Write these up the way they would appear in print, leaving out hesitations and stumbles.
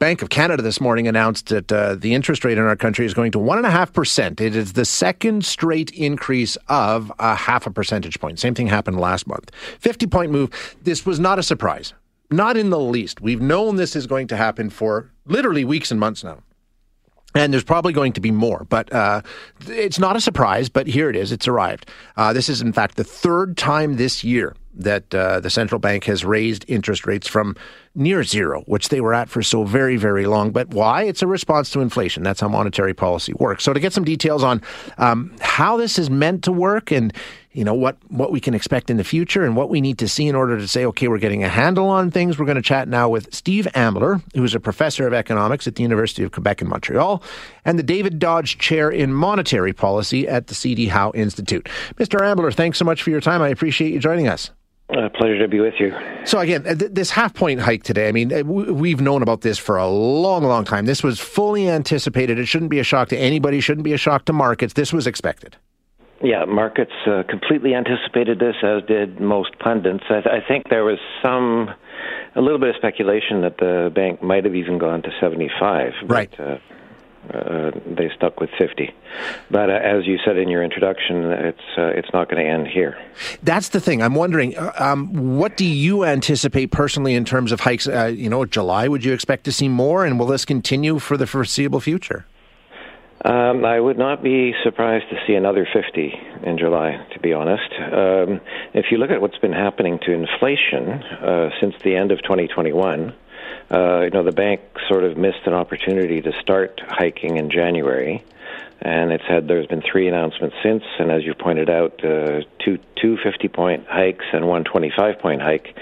Bank of Canada this morning announced that the interest rate in our country is going to 1.5%. It is the second straight increase of 0.5 percentage point. Same thing happened last month. 50-point move. This was not a surprise. Not in the least. We've known this is going to happen for literally weeks and months now. And there's probably going to be more, but it's not a surprise, but here it is. It's arrived. This is, in fact, the third time this year that the central bank has raised interest rates from near zero, which they were at for so very, very long. But why? It's a response to inflation. That's how monetary policy works. So to get some details on how this is meant to work and, you know, what we can expect in the future and what we need to see in order to say, okay, we're getting a handle on things, we're going to chat now with Steve Ambler, who is a professor of economics at the University of Quebec in Montreal and the David Dodge Chair in Monetary Policy at the C.D. Howe Institute. Mr. Ambler, thanks so much for your time. I appreciate you joining us. Pleasure to be with you. So again, this half-point hike today, I mean, we've known about this for a long, long time. This was fully anticipated. It shouldn't be a shock to anybody. Shouldn't be a shock to markets. This was expected. Yeah, markets completely anticipated this, as did most pundits. I think there was a little bit of speculation that the bank might have even gone to 75. Right. But, they stuck with 50. But as you said in your introduction, it's not going to end here. That's the thing. I'm wondering, what do you anticipate personally in terms of hikes? July, would you expect to see more? And will this continue for the foreseeable future? I would not be surprised to see another 50 in July, to be honest. If you look at what's been happening to inflation since the end of 2021, the bank sort of missed an opportunity to start hiking in January, and there's been three announcements since, and as you pointed out, two 50-point hikes and one 25-point hike.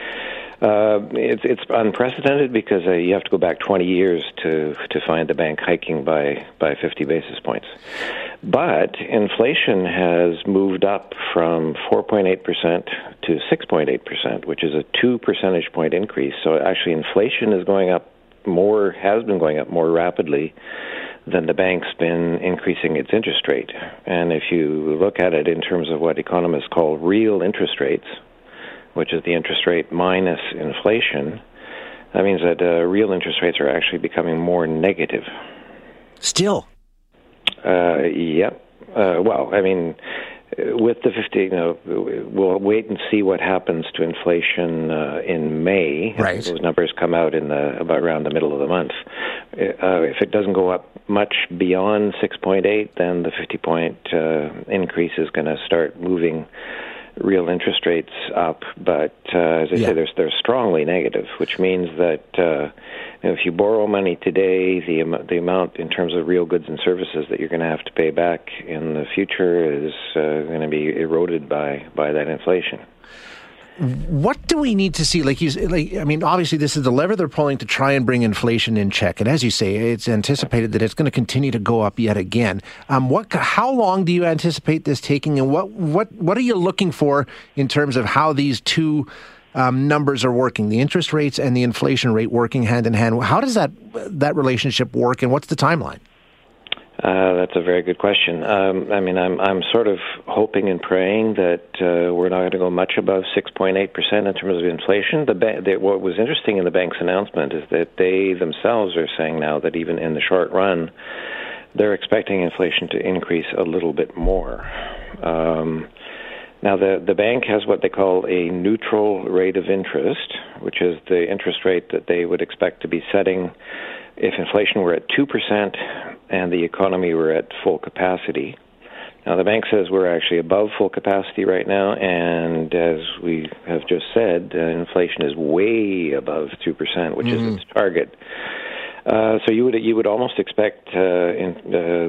It's unprecedented because you have to go back 20 years to find the bank hiking by 50 basis points. But inflation has moved up from 4.8% to 6.8%, which is a 2 percentage point increase. So actually inflation has been going up more rapidly than the bank's been increasing its interest rate. And if you look at it in terms of what economists call real interest rates, which is the interest rate minus inflation, that means that real interest rates are actually becoming more negative. Still? Yep. With the 50, we'll wait and see what happens to inflation in May. Right. Those numbers come out about around the middle of the month. If it doesn't go up much beyond 6.8, then the 50-point increase is going to start moving real interest rates up, but as I say, they're strongly negative, which means that if you borrow money today, the amount in terms of real goods and services that you're going to have to pay back in the future is going to be eroded by that inflation. What do we need to see? Obviously, this is the lever they're pulling to try and bring inflation in check. And as you say, it's anticipated that it's going to continue to go up yet again. How long do you anticipate this taking? And what are you looking for in terms of how these two numbers are working, the interest rates and the inflation rate working hand in hand? How does that relationship work, and what's the timeline? That's a very good question. I'm sort of hoping and praying that we're not going to go much above 6.8% in terms of inflation. What was interesting in the bank's announcement is that they themselves are saying now that even in the short run, they're expecting inflation to increase a little bit more. Now, the bank has what they call a neutral rate of interest, which is the interest rate that they would expect to be setting if inflation were at 2% and the economy were at full capacity. Now, the bank says we're actually above full capacity right now, and as we have just said, inflation is way above 2%, which is its target. So you would almost expect the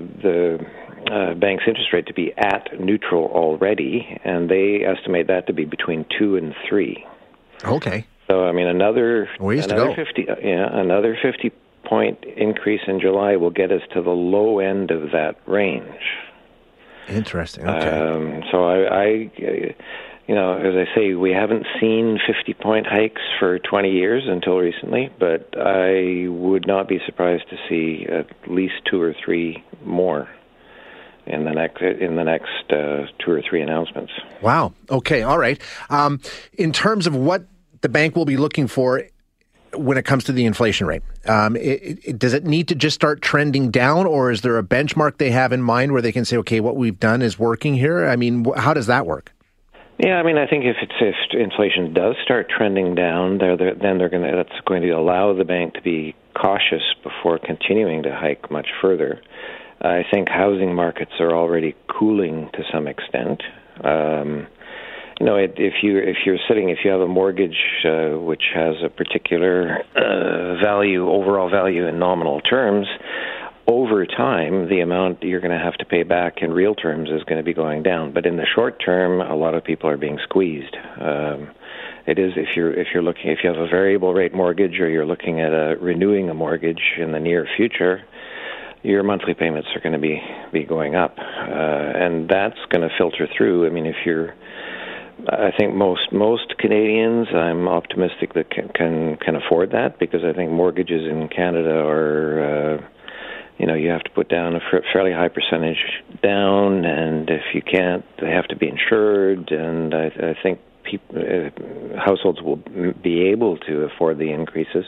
bank's interest rate to be at neutral already, and they estimate that to be between 2 and 3. Okay. So, another 50, another 50-point increase in July will get us to the low end of that range. Interesting. Okay. As I say, we haven't seen 50-point hikes for 20 years until recently, but I would not be surprised to see at least 2 or 3 more in the next 2 or 3 announcements. Wow. Okay. All right. In terms of what the bank will be looking for when it comes to the inflation rate? Does it need to just start trending down, or is there a benchmark they have in mind where they can say, okay, what we've done is working here? I mean, how does that work? Yeah, I mean, I think if inflation does start trending down, that's going to allow the bank to be cautious before continuing to hike much further. I think housing markets are already cooling to some extent. If you have a mortgage which has a particular overall value in nominal terms, over time, the amount you're going to have to pay back in real terms is going to be going down. But in the short term, a lot of people are being squeezed. If you have a variable rate mortgage, or you're looking at renewing a mortgage in the near future, your monthly payments are going to be going up, and that's going to filter through. I mean, I think most Canadians, I'm optimistic that can afford that, because I think mortgages in Canada are. You have to put down a fairly high percentage down, and if you can't, they have to be insured, and I think households will be able to afford the increases,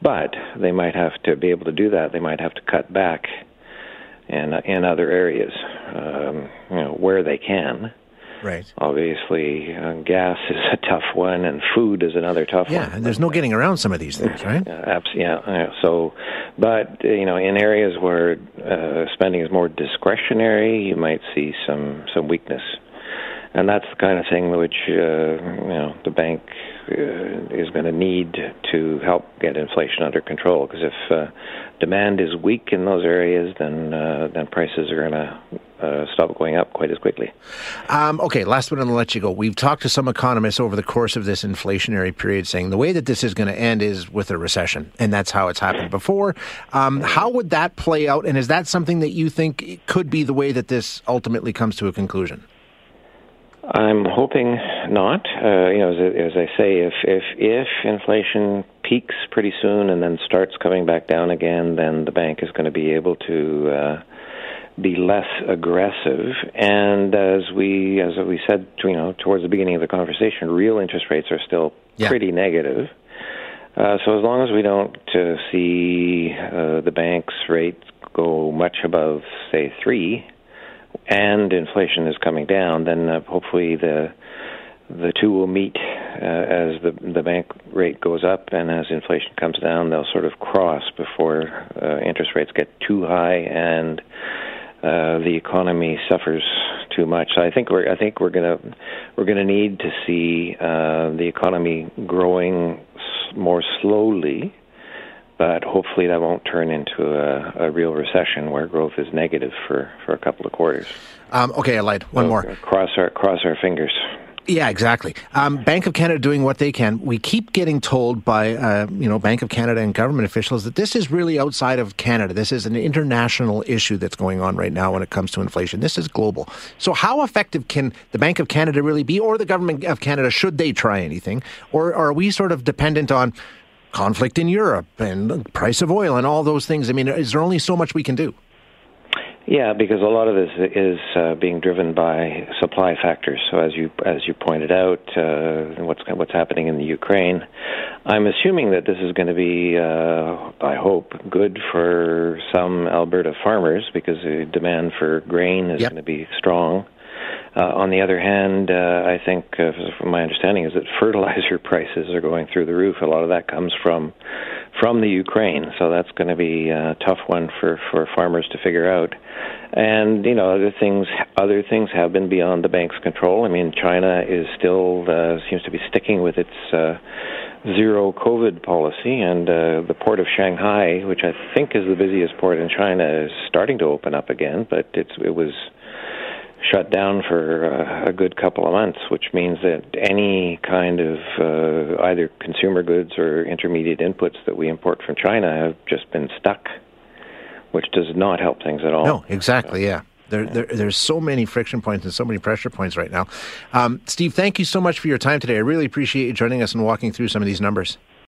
but they might have to be able to do that. They might have to cut back in other areas, where they can. Right. Obviously, gas is a tough one, and food is another tough one. Yeah, and there's no getting around some of these things, right? Yeah. So, but in areas where spending is more discretionary, you might see some weakness, and that's the kind of thing which the bank is going to need to help get inflation under control. Because if demand is weak in those areas, then prices are going to stop going up quite as quickly. Okay, last one, and I'll let you go. We've talked to some economists over the course of this inflationary period saying the way that this is going to end is with a recession, and that's how it's happened before. How would that play out, and is that something that you think could be the way that this ultimately comes to a conclusion? I'm hoping not. As I say, if inflation peaks pretty soon and then starts coming back down again, then the bank is going to be able to be less aggressive, and as we said, towards the beginning of the conversation, real interest rates are still pretty negative. So as long as we don't see the bank's rates go much above, say, 3, and inflation is coming down, then hopefully the two will meet as the bank rate goes up, and as inflation comes down, they'll sort of cross before interest rates get too high and the economy suffers too much. So I think we're gonna need to see the economy growing more slowly, but hopefully that won't turn into a real recession where growth is negative for a couple of quarters. Okay, I lied. One more. Cross our fingers. Yeah, exactly. Bank of Canada doing what they can. We keep getting told by, Bank of Canada and government officials that this is really outside of Canada. This is an international issue that's going on right now when it comes to inflation. This is global. So how effective can the Bank of Canada really be, or the government of Canada, should they try anything? Or are we sort of dependent on conflict in Europe and price of oil and all those things? I mean, is there only so much we can do? Yeah, because a lot of this is being driven by supply factors. So as you pointed out, what's happening in the Ukraine, I'm assuming that this is going to be, I hope, good for some Alberta farmers, because the demand for grain is going to be strong. On the other hand, I think, from my understanding, is that fertilizer prices are going through the roof. A lot of that comes from the Ukraine, so that's going to be a tough one for farmers to figure out. And other things have been beyond the bank's control. I mean, China is still seems to be sticking with its zero COVID policy, and the port of Shanghai, which I think is the busiest port in China, is starting to open up again, but it was shut down for a good couple of months, which means that any kind of either consumer goods or intermediate inputs that we import from China have just been stuck, which does not help things at all. No, exactly, yeah. There's so many friction points and so many pressure points right now. Steve, thank you so much for your time today. I really appreciate you joining us and walking through some of these numbers.